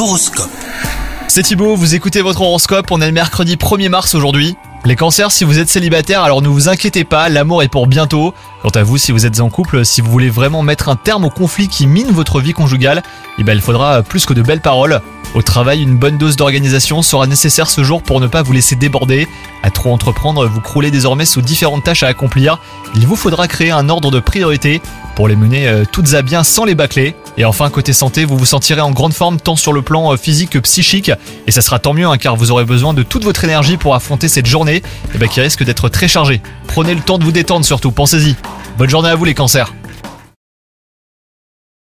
l'horoscope. C'est Thibaut, vous écoutez votre horoscope, on est le mercredi 1er mars aujourd'hui. Les cancers, si vous êtes célibataire, alors ne vous inquiétez pas, l'amour est pour bientôt. Quant à vous, si vous êtes en couple, si vous voulez vraiment mettre un terme au conflit qui mine votre vie conjugale, il faudra plus que de belles paroles. Au travail, une bonne dose d'organisation sera nécessaire ce jour pour ne pas vous laisser déborder. À trop entreprendre, vous croulez désormais sous différentes tâches à accomplir. Il vous faudra créer un ordre de priorité pour les mener toutes à bien sans les bâcler. Et enfin, côté santé, vous vous sentirez en grande forme tant sur le plan physique que psychique. Et ça sera tant mieux car vous aurez besoin de toute votre énergie pour affronter cette journée qui risque d'être très chargée. Prenez le temps de vous détendre surtout, pensez-y. Bonne journée à vous les cancers.